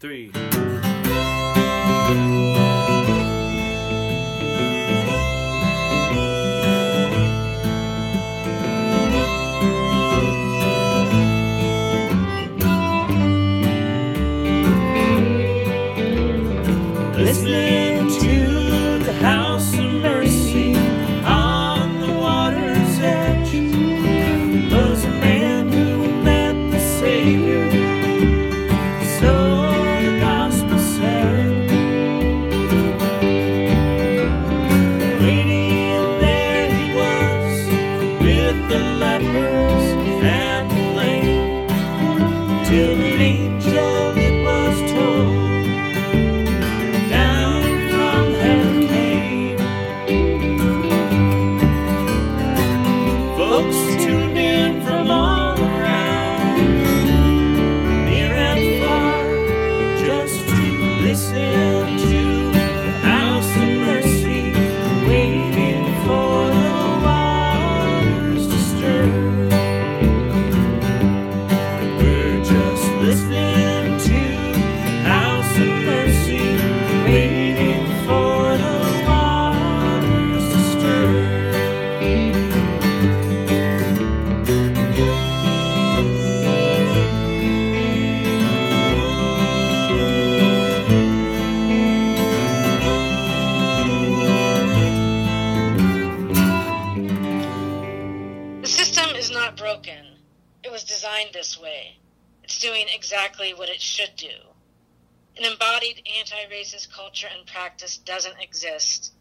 3. Listening to the House of Mercy on the water's edge was a man who met the Savior, so the gospel said. Waiting there he was with the lepers and the lame, till an angel it was told. It was designed this way. It's doing exactly what it should do. An embodied anti-racist culture and practice doesn't exist.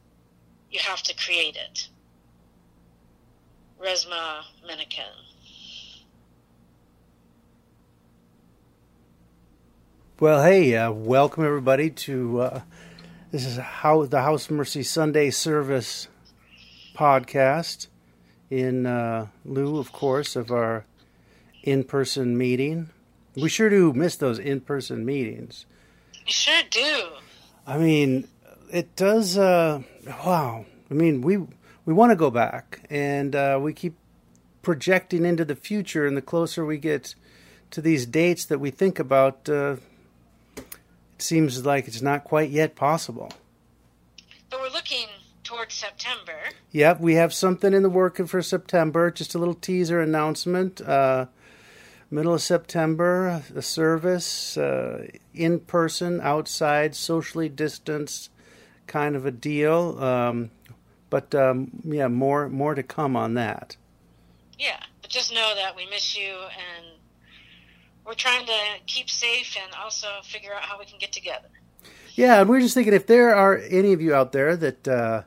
You have to create it. Resmaa Menakin. Well, hey, welcome everybody to this is how the House of Mercy Sunday Service podcast. In lieu, of course, of our in-person meeting. We sure do miss those in-person meetings. We sure do. I mean, it does, wow. I mean, we want to go back, and we keep projecting into the future, and the closer we get to these dates that we think about, it seems like it's not quite yet possible. But we're looking towards September. Yep, we have something in the work for September. Just a little teaser announcement. Middle of September, a service, in person, outside, socially distanced, kind of a deal. Yeah, more to come on that. Yeah, but just know that we miss you, and we're trying to keep safe and also figure out how we can get together. Yeah, and we're just thinking if there are any of you out there that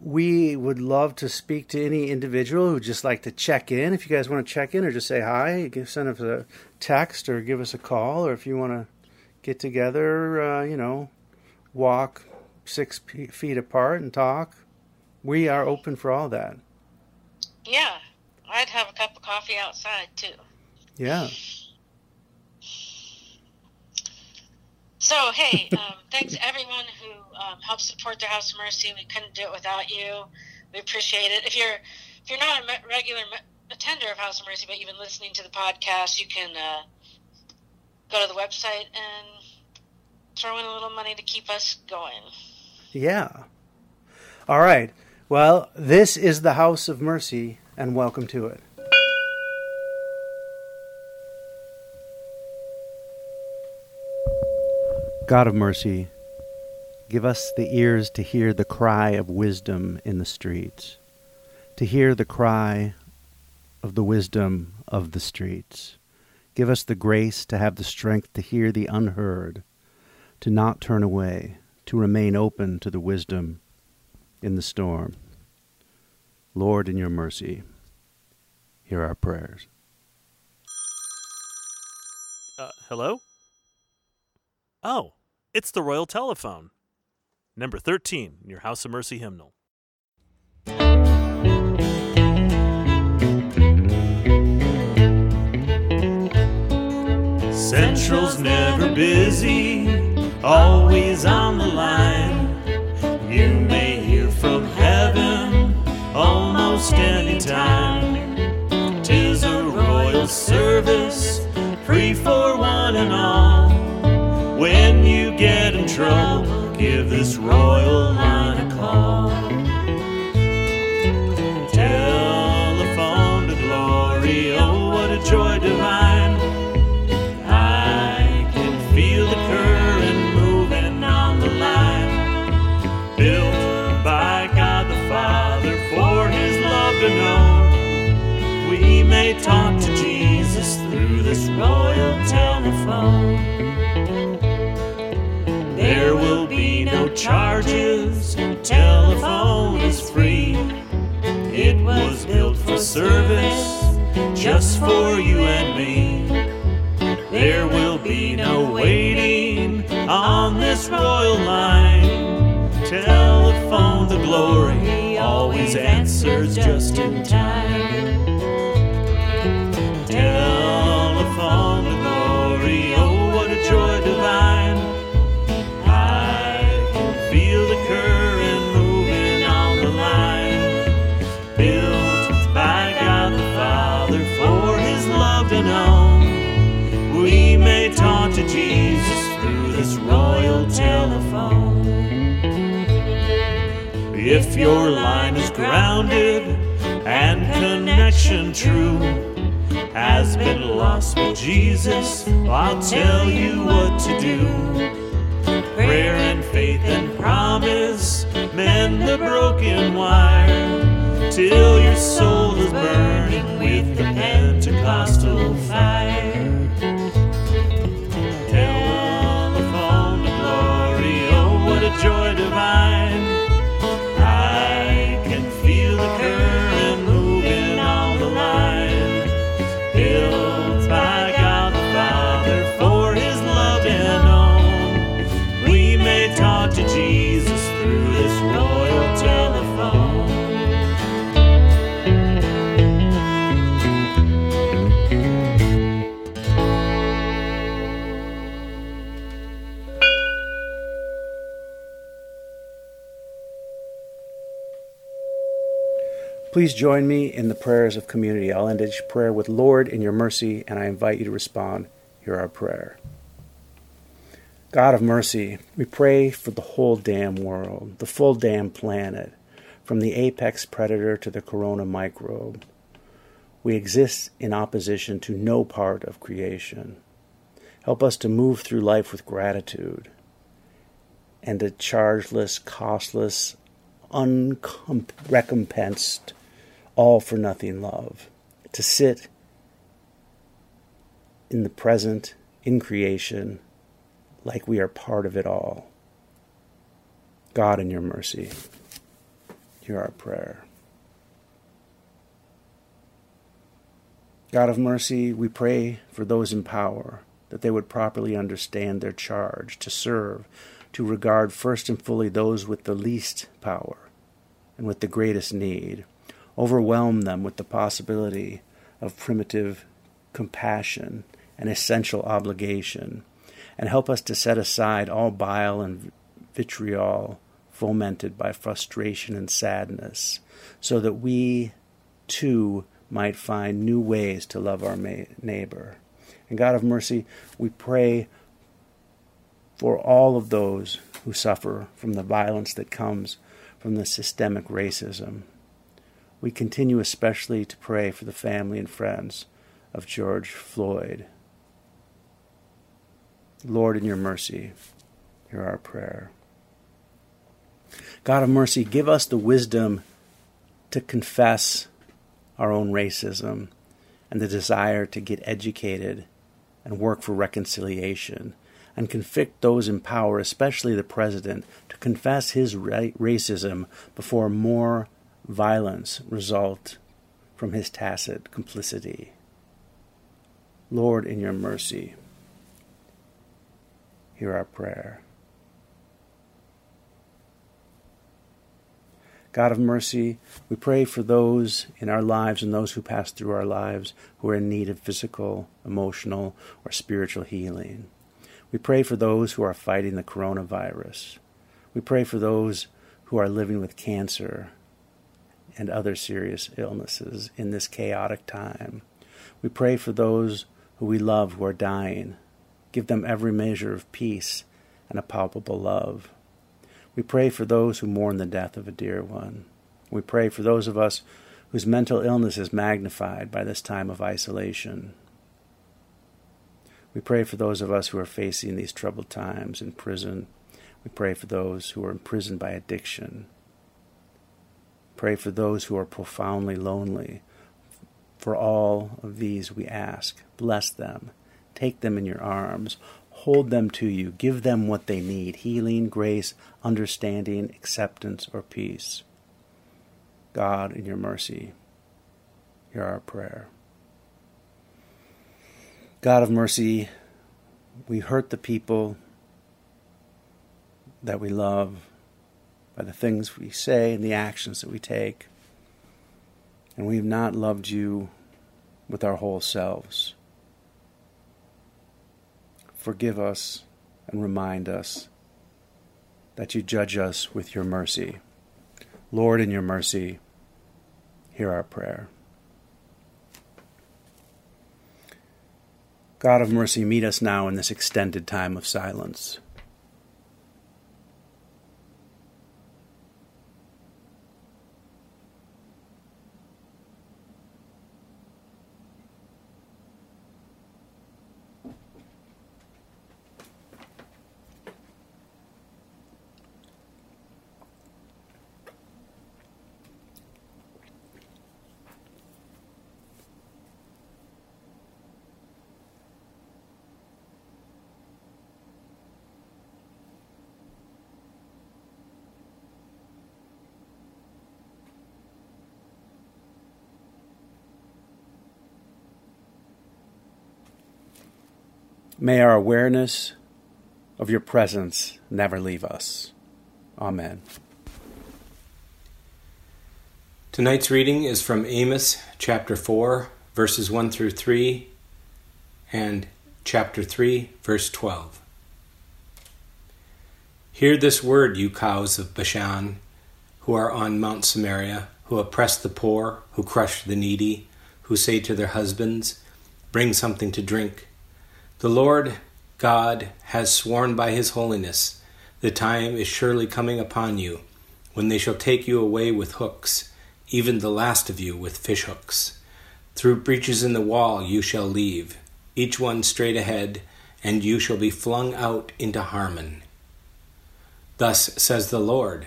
we would love to speak to any individual who would just like to check in. If you guys want to check in or just say hi, send us a text or give us a call. Or if you want to get together, you know, walk 6 feet apart and talk, we are open for all that. Yeah, I'd have a cup of coffee outside too. Yeah. So, hey, thanks everyone who helped support the House of Mercy. We couldn't do it without you. We appreciate it. If you're not a regular attender of House of Mercy, but even listening to the podcast, you can go to the website and throw in a little money to keep us going. Yeah. All right. Well, this is the House of Mercy, and welcome to it. God of mercy, give us the ears to hear the cry of wisdom in the streets, to hear the cry of the wisdom of the streets. Give us the grace to have the strength to hear the unheard, to not turn away, to remain open to the wisdom in the storm. Lord, in your mercy, hear our prayers. Hello? Oh, it's the Royal Telephone. Number 13, your House of Mercy hymnal. Central's never busy, always on the line. You may hear from heaven almost any time. 'Tis a royal service, free for one and all. this royal line a call. Telephone to glory, oh what a joy divine. I can feel the current moving on the line. Built by God the Father for His love to know. We may talk to Jesus through this royal telephone. There will be no charges, telephone is free. It was built for service, just for you and me. There will be no waiting on this royal line. Telephone the glory always answers just in time. Telephone the glory, oh what a joy divine. We may talk to Jesus through this royal telephone. If your line is grounded and connection true has been lost with Jesus, I'll tell you what to do. Prayer and faith and promise mend the broken wire till your soul is burning with the Pentecostal fire. Joy divine, I can feel the current moving on the line. Built by God the Father for His love and all. We may talk to Jesus through this royal telephone. Please join me in the prayers of community. I'll end each prayer with, Lord, in your mercy, and I invite you to respond. Hear our prayer. God of mercy, we pray for the whole damn world, the full damn planet, from the apex predator to the corona microbe. We exist in opposition to no part of creation. Help us to move through life with gratitude and a chargeless, costless, unrecompensed, all for nothing love, to sit in the present, in creation, like we are part of it all. God, in your mercy, hear our prayer. God of mercy, we pray for those in power, that they would properly understand their charge to serve, to regard first and fully those with the least power and with the greatest need. Overwhelm them with the possibility of primitive compassion and essential obligation, and help us to set aside all bile and vitriol fomented by frustration and sadness, so that we too might find new ways to love our neighbor. And God of mercy, we pray for all of those who suffer from the violence that comes from the systemic racism. We continue especially to pray for the family and friends of George Floyd. Lord, in your mercy, hear our prayer. God of mercy, give us the wisdom to confess our own racism and the desire to get educated and work for reconciliation, and convict those in power, especially the president, to confess his racism before more violence result from his tacit complicity. Lord, in your mercy, hear our prayer. God of mercy, we pray for those in our lives and those who pass through our lives who are in need of physical, emotional, or spiritual healing. We pray for those who are fighting the coronavirus. We pray for those who are living with cancer and other serious illnesses in this chaotic time. We pray for those who we love who are dying. Give them every measure of peace and a palpable love. We pray for those who mourn the death of a dear one. We pray for those of us whose mental illness is magnified by this time of isolation. We pray for those of us who are facing these troubled times in prison. We pray for those who are imprisoned by addiction. Pray for those who are profoundly lonely. For all of these we ask, bless them. Take them in your arms. Hold them to you. Give them what they need, healing, grace, understanding, acceptance, or peace. God, in your mercy, hear our prayer. God of mercy, we hurt the people that we love by the things we say and the actions that we take. And we have not loved you with our whole selves. Forgive us and remind us that you judge us with your mercy. Lord, in your mercy, hear our prayer. God of mercy, meet us now in this extended time of silence. May our awareness of your presence never leave us. Amen. Tonight's reading is from Amos chapter 4, verses 1 through 3, and chapter 3, verse 12. Hear this word, you cows of Bashan, who are on Mount Samaria, who oppress the poor, who crush the needy, who say to their husbands, "Bring something to drink." The Lord God has sworn by his holiness, the time is surely coming upon you, when they shall take you away with hooks, even the last of you with fishhooks. Through breaches in the wall you shall leave, each one straight ahead, and you shall be flung out into Harmon. Thus says the Lord,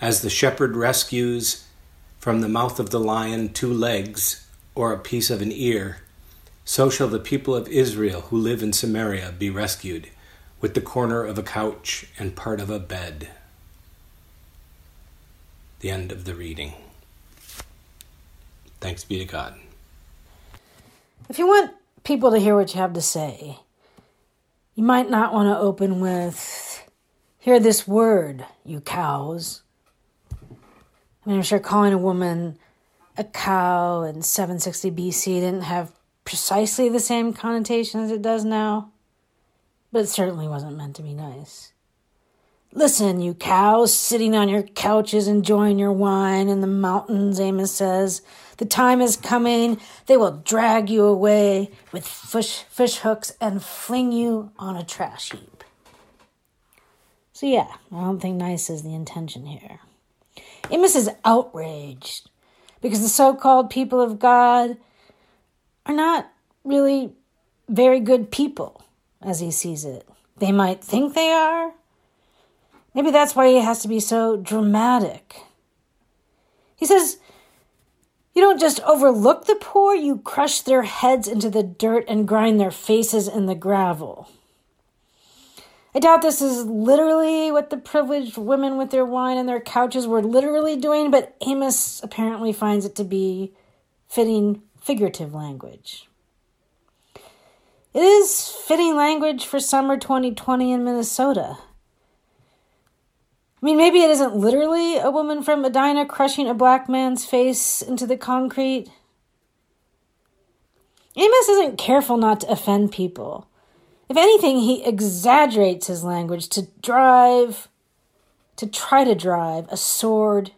as the shepherd rescues from the mouth of the lion 2 legs or a piece of an ear, so shall the people of Israel who live in Samaria be rescued, with the corner of a couch and part of a bed. The end of the reading. Thanks be to God. If you want people to hear what you have to say, you might not want to open with, "Hear this word, you cows." I mean, I'm sure calling a woman a cow in 760 BC didn't have precisely the same connotation as it does now, but it certainly wasn't meant to be nice. Listen, you cows, sitting on your couches enjoying your wine in the mountains, Amos says, the time is coming, they will drag you away with fish hooks and fling you on a trash heap. So yeah, I don't think nice is the intention here. Amos is outraged because the so-called people of God are not really very good people, as he sees it. They might think they are. Maybe that's why he has to be so dramatic. He says, you don't just overlook the poor, you crush their heads into the dirt and grind their faces in the gravel. I doubt this is literally what the privileged women with their wine and their couches were literally doing, but Amos apparently finds it to be fitting figurative language. It is fitting language for summer 2020 in Minnesota. I mean, maybe it isn't literally a woman from Edina crushing a black man's face into the concrete. Amos isn't careful not to offend people. If anything, he exaggerates his language to try to drive a sword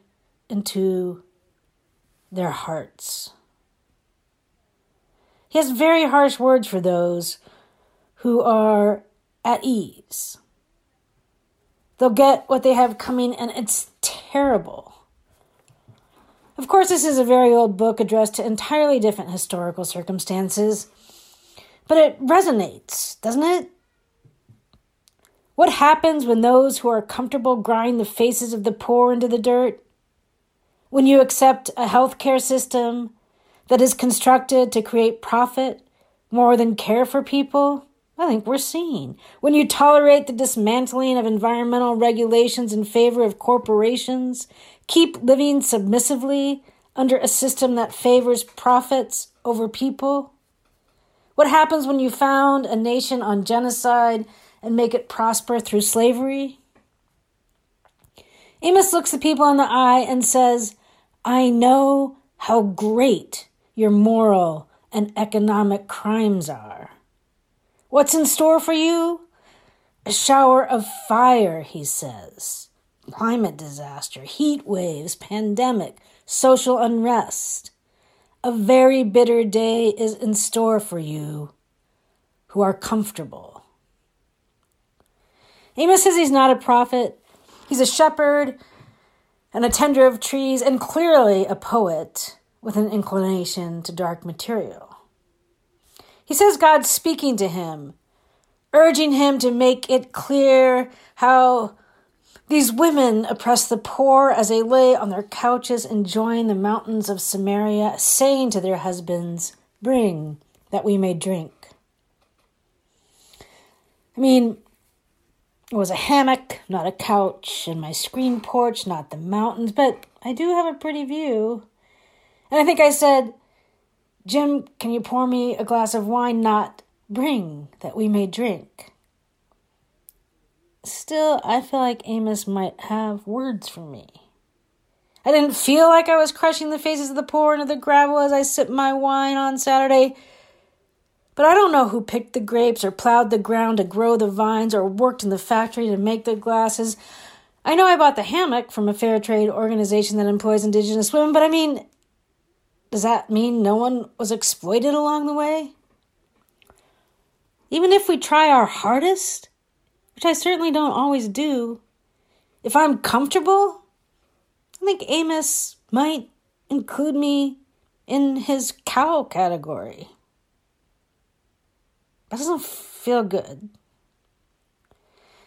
into their hearts. He has very harsh words for those who are at ease. They'll get what they have coming, and it's terrible. Of course, this is a very old book addressed to entirely different historical circumstances, but it resonates, doesn't it? What happens when those who are comfortable grind the faces of the poor into the dirt? When you accept a healthcare system that is constructed to create profit more than care for people? I think we're seeing. When you tolerate the dismantling of environmental regulations in favor of corporations, keep living submissively under a system that favors profits over people? What happens when you found a nation on genocide and make it prosper through slavery? Amos looks the people in the eye and says, I know how great your moral and economic crimes are. What's in store for you? A shower of fire, he says. Climate disaster, heat waves, pandemic, social unrest. A very bitter day is in store for you who are comfortable. Amos says he's not a prophet. He's a shepherd and a tender of trees and clearly a poet with an inclination to dark material. He says God's speaking to him, urging him to make it clear how these women oppress the poor as they lay on their couches enjoying the mountains of Samaria, saying to their husbands, bring that we may drink. I mean, it was a hammock, not a couch, and my screen porch, not the mountains, but I do have a pretty view. And I think I said, Jim, can you pour me a glass of wine, not bring, that we may drink? Still, I feel like Amos might have words for me. I didn't feel like I was crushing the faces of the poor into the gravel as I sipped my wine on Saturday. But I don't know who picked the grapes or plowed the ground to grow the vines or worked in the factory to make the glasses. I know I bought the hammock from a fair trade organization that employs indigenous women, but I mean, does that mean no one was exploited along the way? Even if we try our hardest, which I certainly don't always do, if I'm comfortable, I think Amos might include me in his cow category. That doesn't feel good.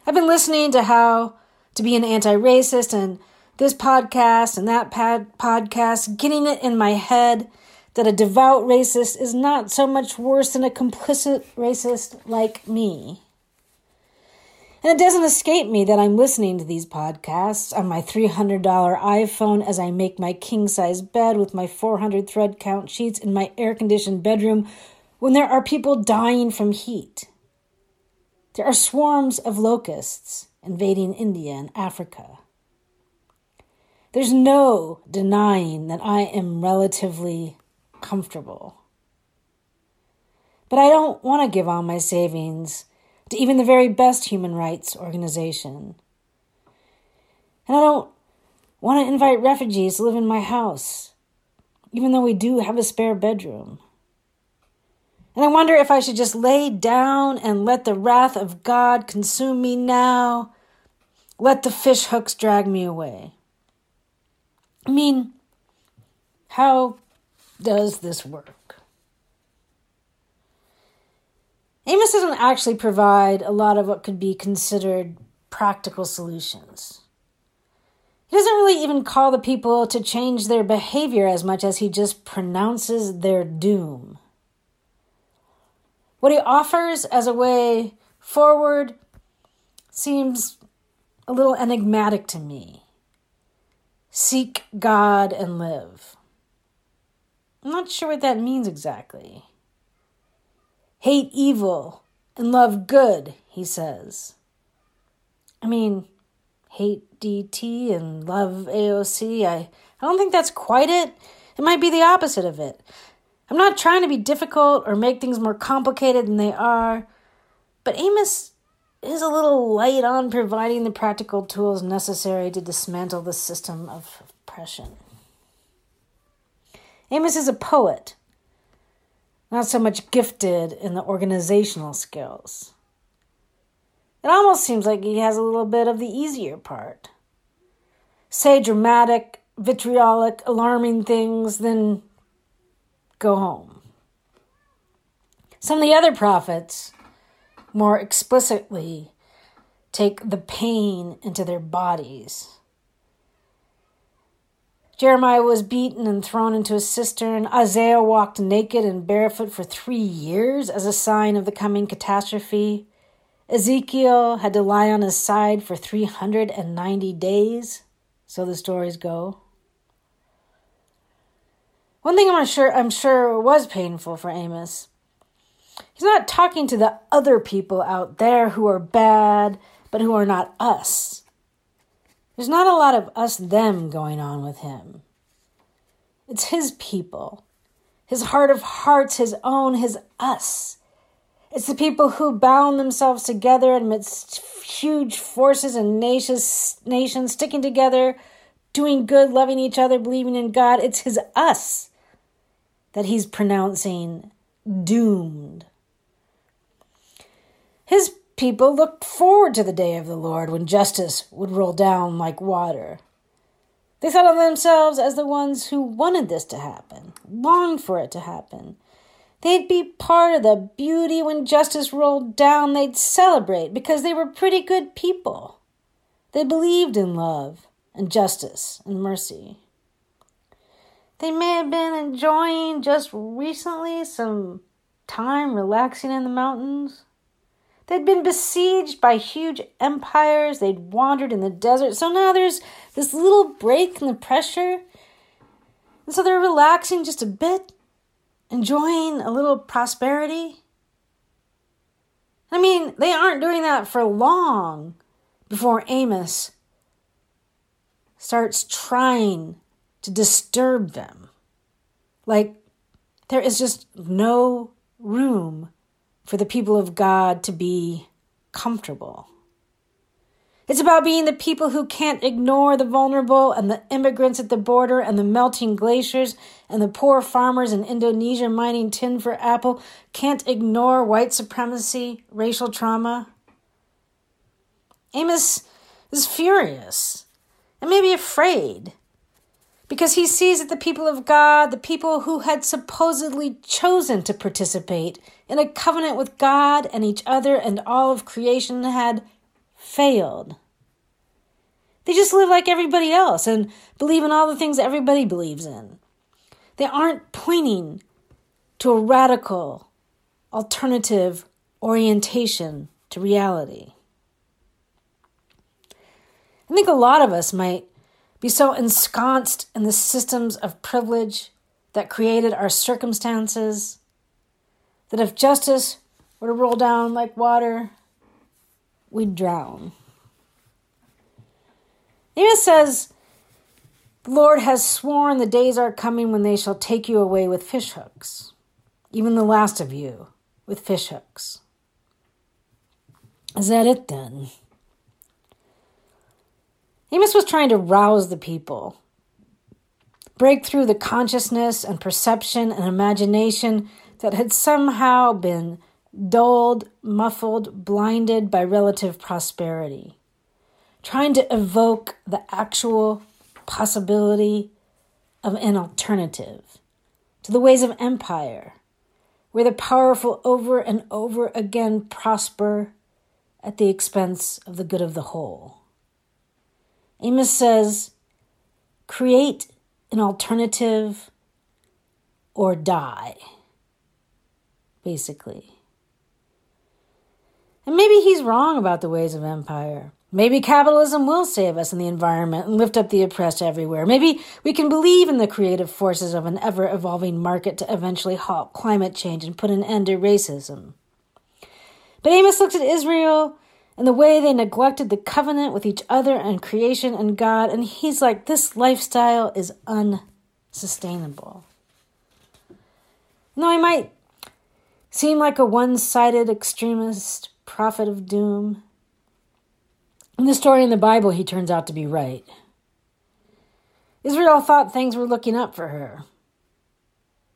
I've been listening to How to Be an Anti-Racist and this podcast and that podcast, getting it in my head that a devout racist is not so much worse than a complicit racist like me. And it doesn't escape me that I'm listening to these podcasts on my $300 iPhone as I make my king-size bed with my 400 thread count sheets in my air-conditioned bedroom when there are people dying from heat. There are swarms of locusts invading India and Africa. There's no denying that I am relatively comfortable. But I don't want to give all my savings to even the very best human rights organization. And I don't want to invite refugees to live in my house, even though we do have a spare bedroom. And I wonder if I should just lay down and let the wrath of God consume me now, let the fish hooks drag me away. I mean, how does this work? Amos doesn't actually provide a lot of what could be considered practical solutions. He doesn't really even call the people to change their behavior as much as he just pronounces their doom. What he offers as a way forward seems a little enigmatic to me. Seek God and live. I'm not sure what that means exactly. Hate evil and love good, he says. I mean, hate DT and love AOC, I don't think that's quite it. It might be the opposite of it. I'm not trying to be difficult or make things more complicated than they are, but Amos is a little light on providing the practical tools necessary to dismantle the system of oppression. Amos is a poet, not so much gifted in the organizational skills. It almost seems like he has a little bit of the easier part. Say dramatic, vitriolic, alarming things, then go home. Some of the other prophets more explicitly take the pain into their bodies. Jeremiah was beaten and thrown into a cistern. Isaiah walked naked and barefoot for 3 years as a sign of the coming catastrophe. Ezekiel had to lie on his side for 390 days, so the stories go. One thing I'm sure was painful for Amos. He's not talking to the other people out there who are bad, but who are not us. There's not a lot of us-them going on with him. It's his people, his heart of hearts, his own, his us. It's the people who bound themselves together amidst huge forces and nations sticking together, doing good, loving each other, believing in God. It's his us that he's pronouncing doomed. His people looked forward to the day of the Lord when justice would roll down like water. They thought of themselves as the ones who wanted this to happen, longed for it to happen. They'd be part of the beauty when justice rolled down. They'd celebrate because they were pretty good people. They believed in love and justice and mercy. They may have been enjoying just recently some time relaxing in the mountains. They'd been besieged by huge empires. They'd wandered in the desert. So now there's this little break in the pressure. And so they're relaxing just a bit, enjoying a little prosperity. I mean, they aren't doing that for long before Amos starts trying to disturb them. Like, there is just no room for the people of God to be comfortable. It's about being the people who can't ignore the vulnerable and the immigrants at the border and the melting glaciers and the poor farmers in Indonesia mining tin for apple, can't ignore white supremacy, racial trauma. Amos is furious and maybe afraid, because he sees that the people of God, the people who had supposedly chosen to participate in a covenant with God and each other and all of creation, had failed. They just live like everybody else and believe in all the things everybody believes in. They aren't pointing to a radical, alternative orientation to reality. I think a lot of us might be so ensconced in the systems of privilege that created our circumstances, that if justice were to roll down like water, we'd drown. Amos says, "The Lord has sworn the days are coming when they shall take you away with fishhooks, even the last of you with fishhooks." Is that it then? Amos was trying to rouse the people, break through the consciousness and perception and imagination that had somehow been dulled, muffled, blinded by relative prosperity, trying to evoke the actual possibility of an alternative to the ways of empire, where the powerful over and over again prosper at the expense of the good of the whole. Amos says, create an alternative or die, basically. And maybe he's wrong about the ways of empire. Maybe capitalism will save us in the environment and lift up the oppressed everywhere. Maybe we can believe in the creative forces of an ever-evolving market to eventually halt climate change and put an end to racism. But Amos looked at Israel and the way they neglected the covenant with each other and creation and God, and he's like, this lifestyle is unsustainable. No, I might seem like a one-sided extremist prophet of doom. In the story in the Bible, he turns out to be right. Israel thought things were looking up for her,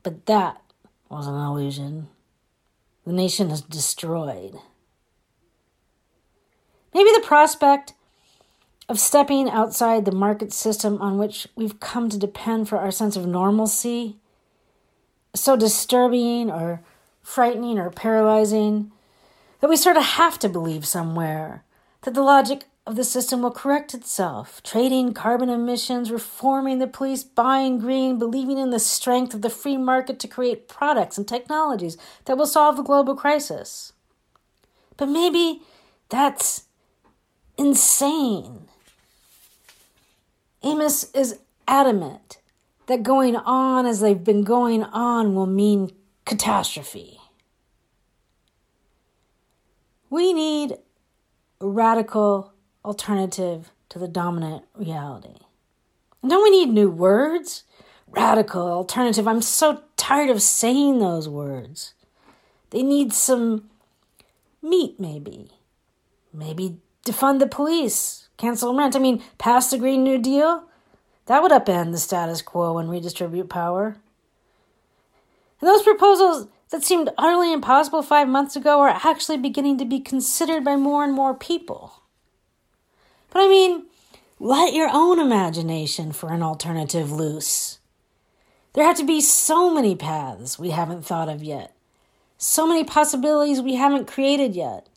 but that was an illusion. The nation is destroyed. Maybe the prospect of stepping outside the market system on which we've come to depend for our sense of normalcy is so disturbing or frightening or paralyzing that we sort of have to believe somewhere that the logic of the system will correct itself, trading carbon emissions, reforming the police, buying green, believing in the strength of the free market to create products and technologies that will solve the global crisis. But maybe that's insane. Amos is adamant that going on as they've been going on will mean catastrophe. We need a radical alternative to the dominant reality. And don't we need new words? Radical, alternative. I'm so tired of saying those words. They need some meat, maybe. Maybe defund the police, cancel rent. I mean, pass the Green New Deal? That would upend the status quo and redistribute power. And those proposals that seemed utterly impossible 5 months ago are actually beginning to be considered by more and more people. But I mean, let your own imagination for an alternative loose. There have to be so many paths we haven't thought of yet. So many possibilities we haven't created yet.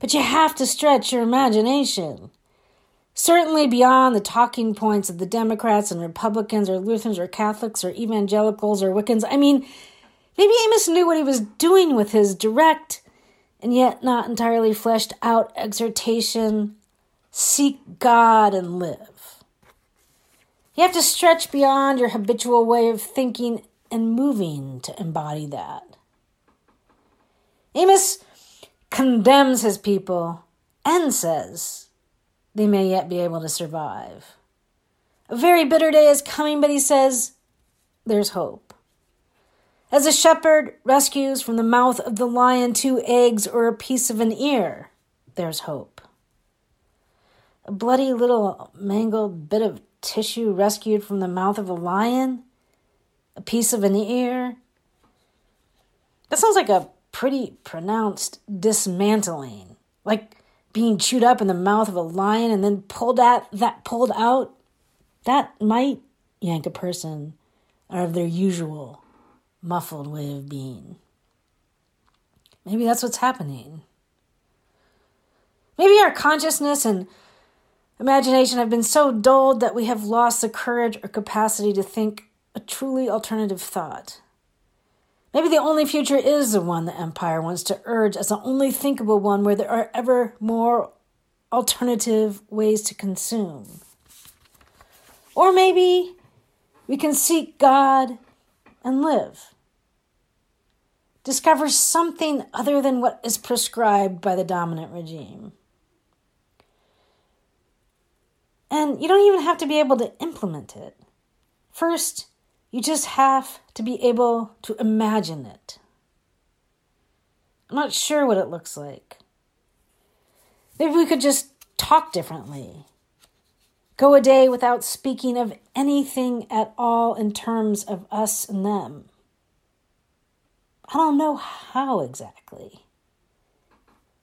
But you have to stretch your imagination. Certainly beyond the talking points of the Democrats and Republicans or Lutherans or Catholics or evangelicals or Wiccans. I mean, maybe Amos knew what he was doing with his direct and yet not entirely fleshed out exhortation, seek God and live. You have to stretch beyond your habitual way of thinking and moving to embody that. Amos condemns his people and says they may yet be able to survive. A very bitter day is coming, but he says there's hope. As a shepherd rescues from the mouth of the lion 2 eggs or a piece of an ear, there's hope. A bloody little mangled bit of tissue rescued from the mouth of a lion, a piece of an ear. That sounds like a pretty pronounced dismantling, like being chewed up in the mouth of a lion and then pulled out. That might yank a person out of their usual muffled way of being. Maybe that's what's happening. Maybe our consciousness and imagination have been so dulled that we have lost the courage or capacity to think a truly alternative thought. Maybe the only future is the one the empire wants to urge as the only thinkable one, where there are ever more alternative ways to consume. Or maybe we can seek God and live. Discover something other than what is prescribed by the dominant regime. And you don't even have to be able to implement it. First, you just have to be able to imagine it. I'm not sure what it looks like. Maybe we could just talk differently. Go a day without speaking of anything at all in terms of us and them. I don't know how exactly,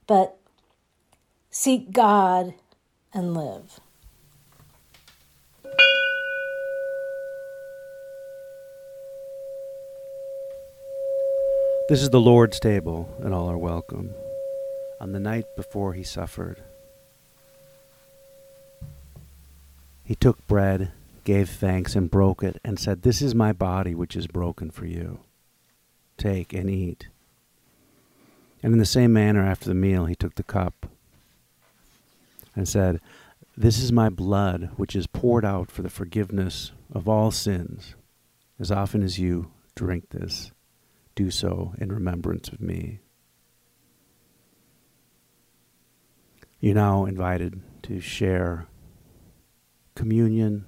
but seek God and live. This is the Lord's table, and all are welcome. On the night before he suffered, he took bread, gave thanks, and broke it, and said, "This is my body, which is broken for you. Take and eat." And in the same manner, after the meal, he took the cup and said, "This is my blood, which is poured out for the forgiveness of all sins. As often as you drink this, do so in remembrance of me." You're now invited to share communion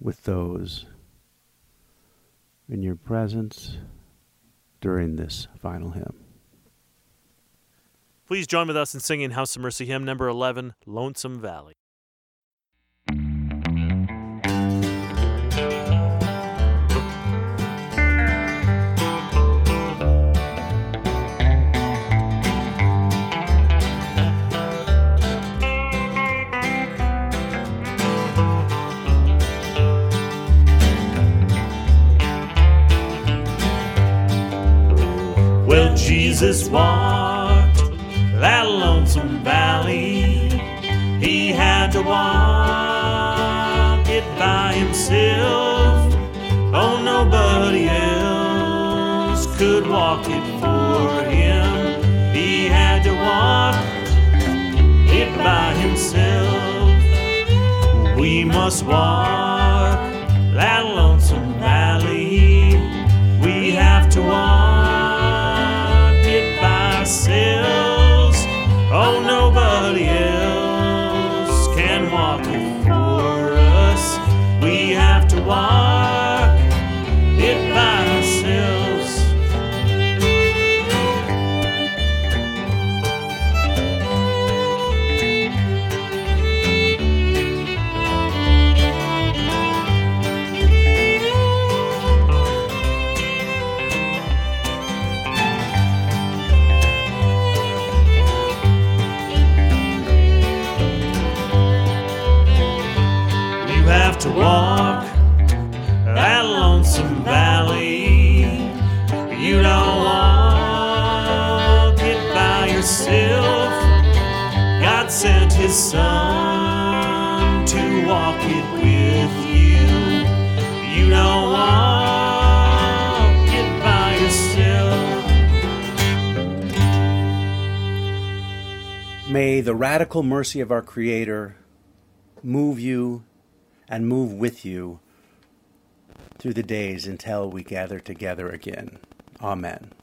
with those in your presence during this final hymn. Please join with us in singing House of Mercy hymn number 11, Lonesome Valley. Jesus walked that lonesome valley. He had to walk it by himself. Oh, nobody else could walk it for him. He had to walk it by himself. We must walk that lonesome valley. We have to walk it by ourselves. Oh, nobody else can walk it for us. We have to walk it by ourselves. To walk that lonesome valley, you don't walk it by yourself. God sent his son to walk it with you. You don't walk it by yourself. May the radical mercy of our Creator move you and move with you through the days until we gather together again. Amen.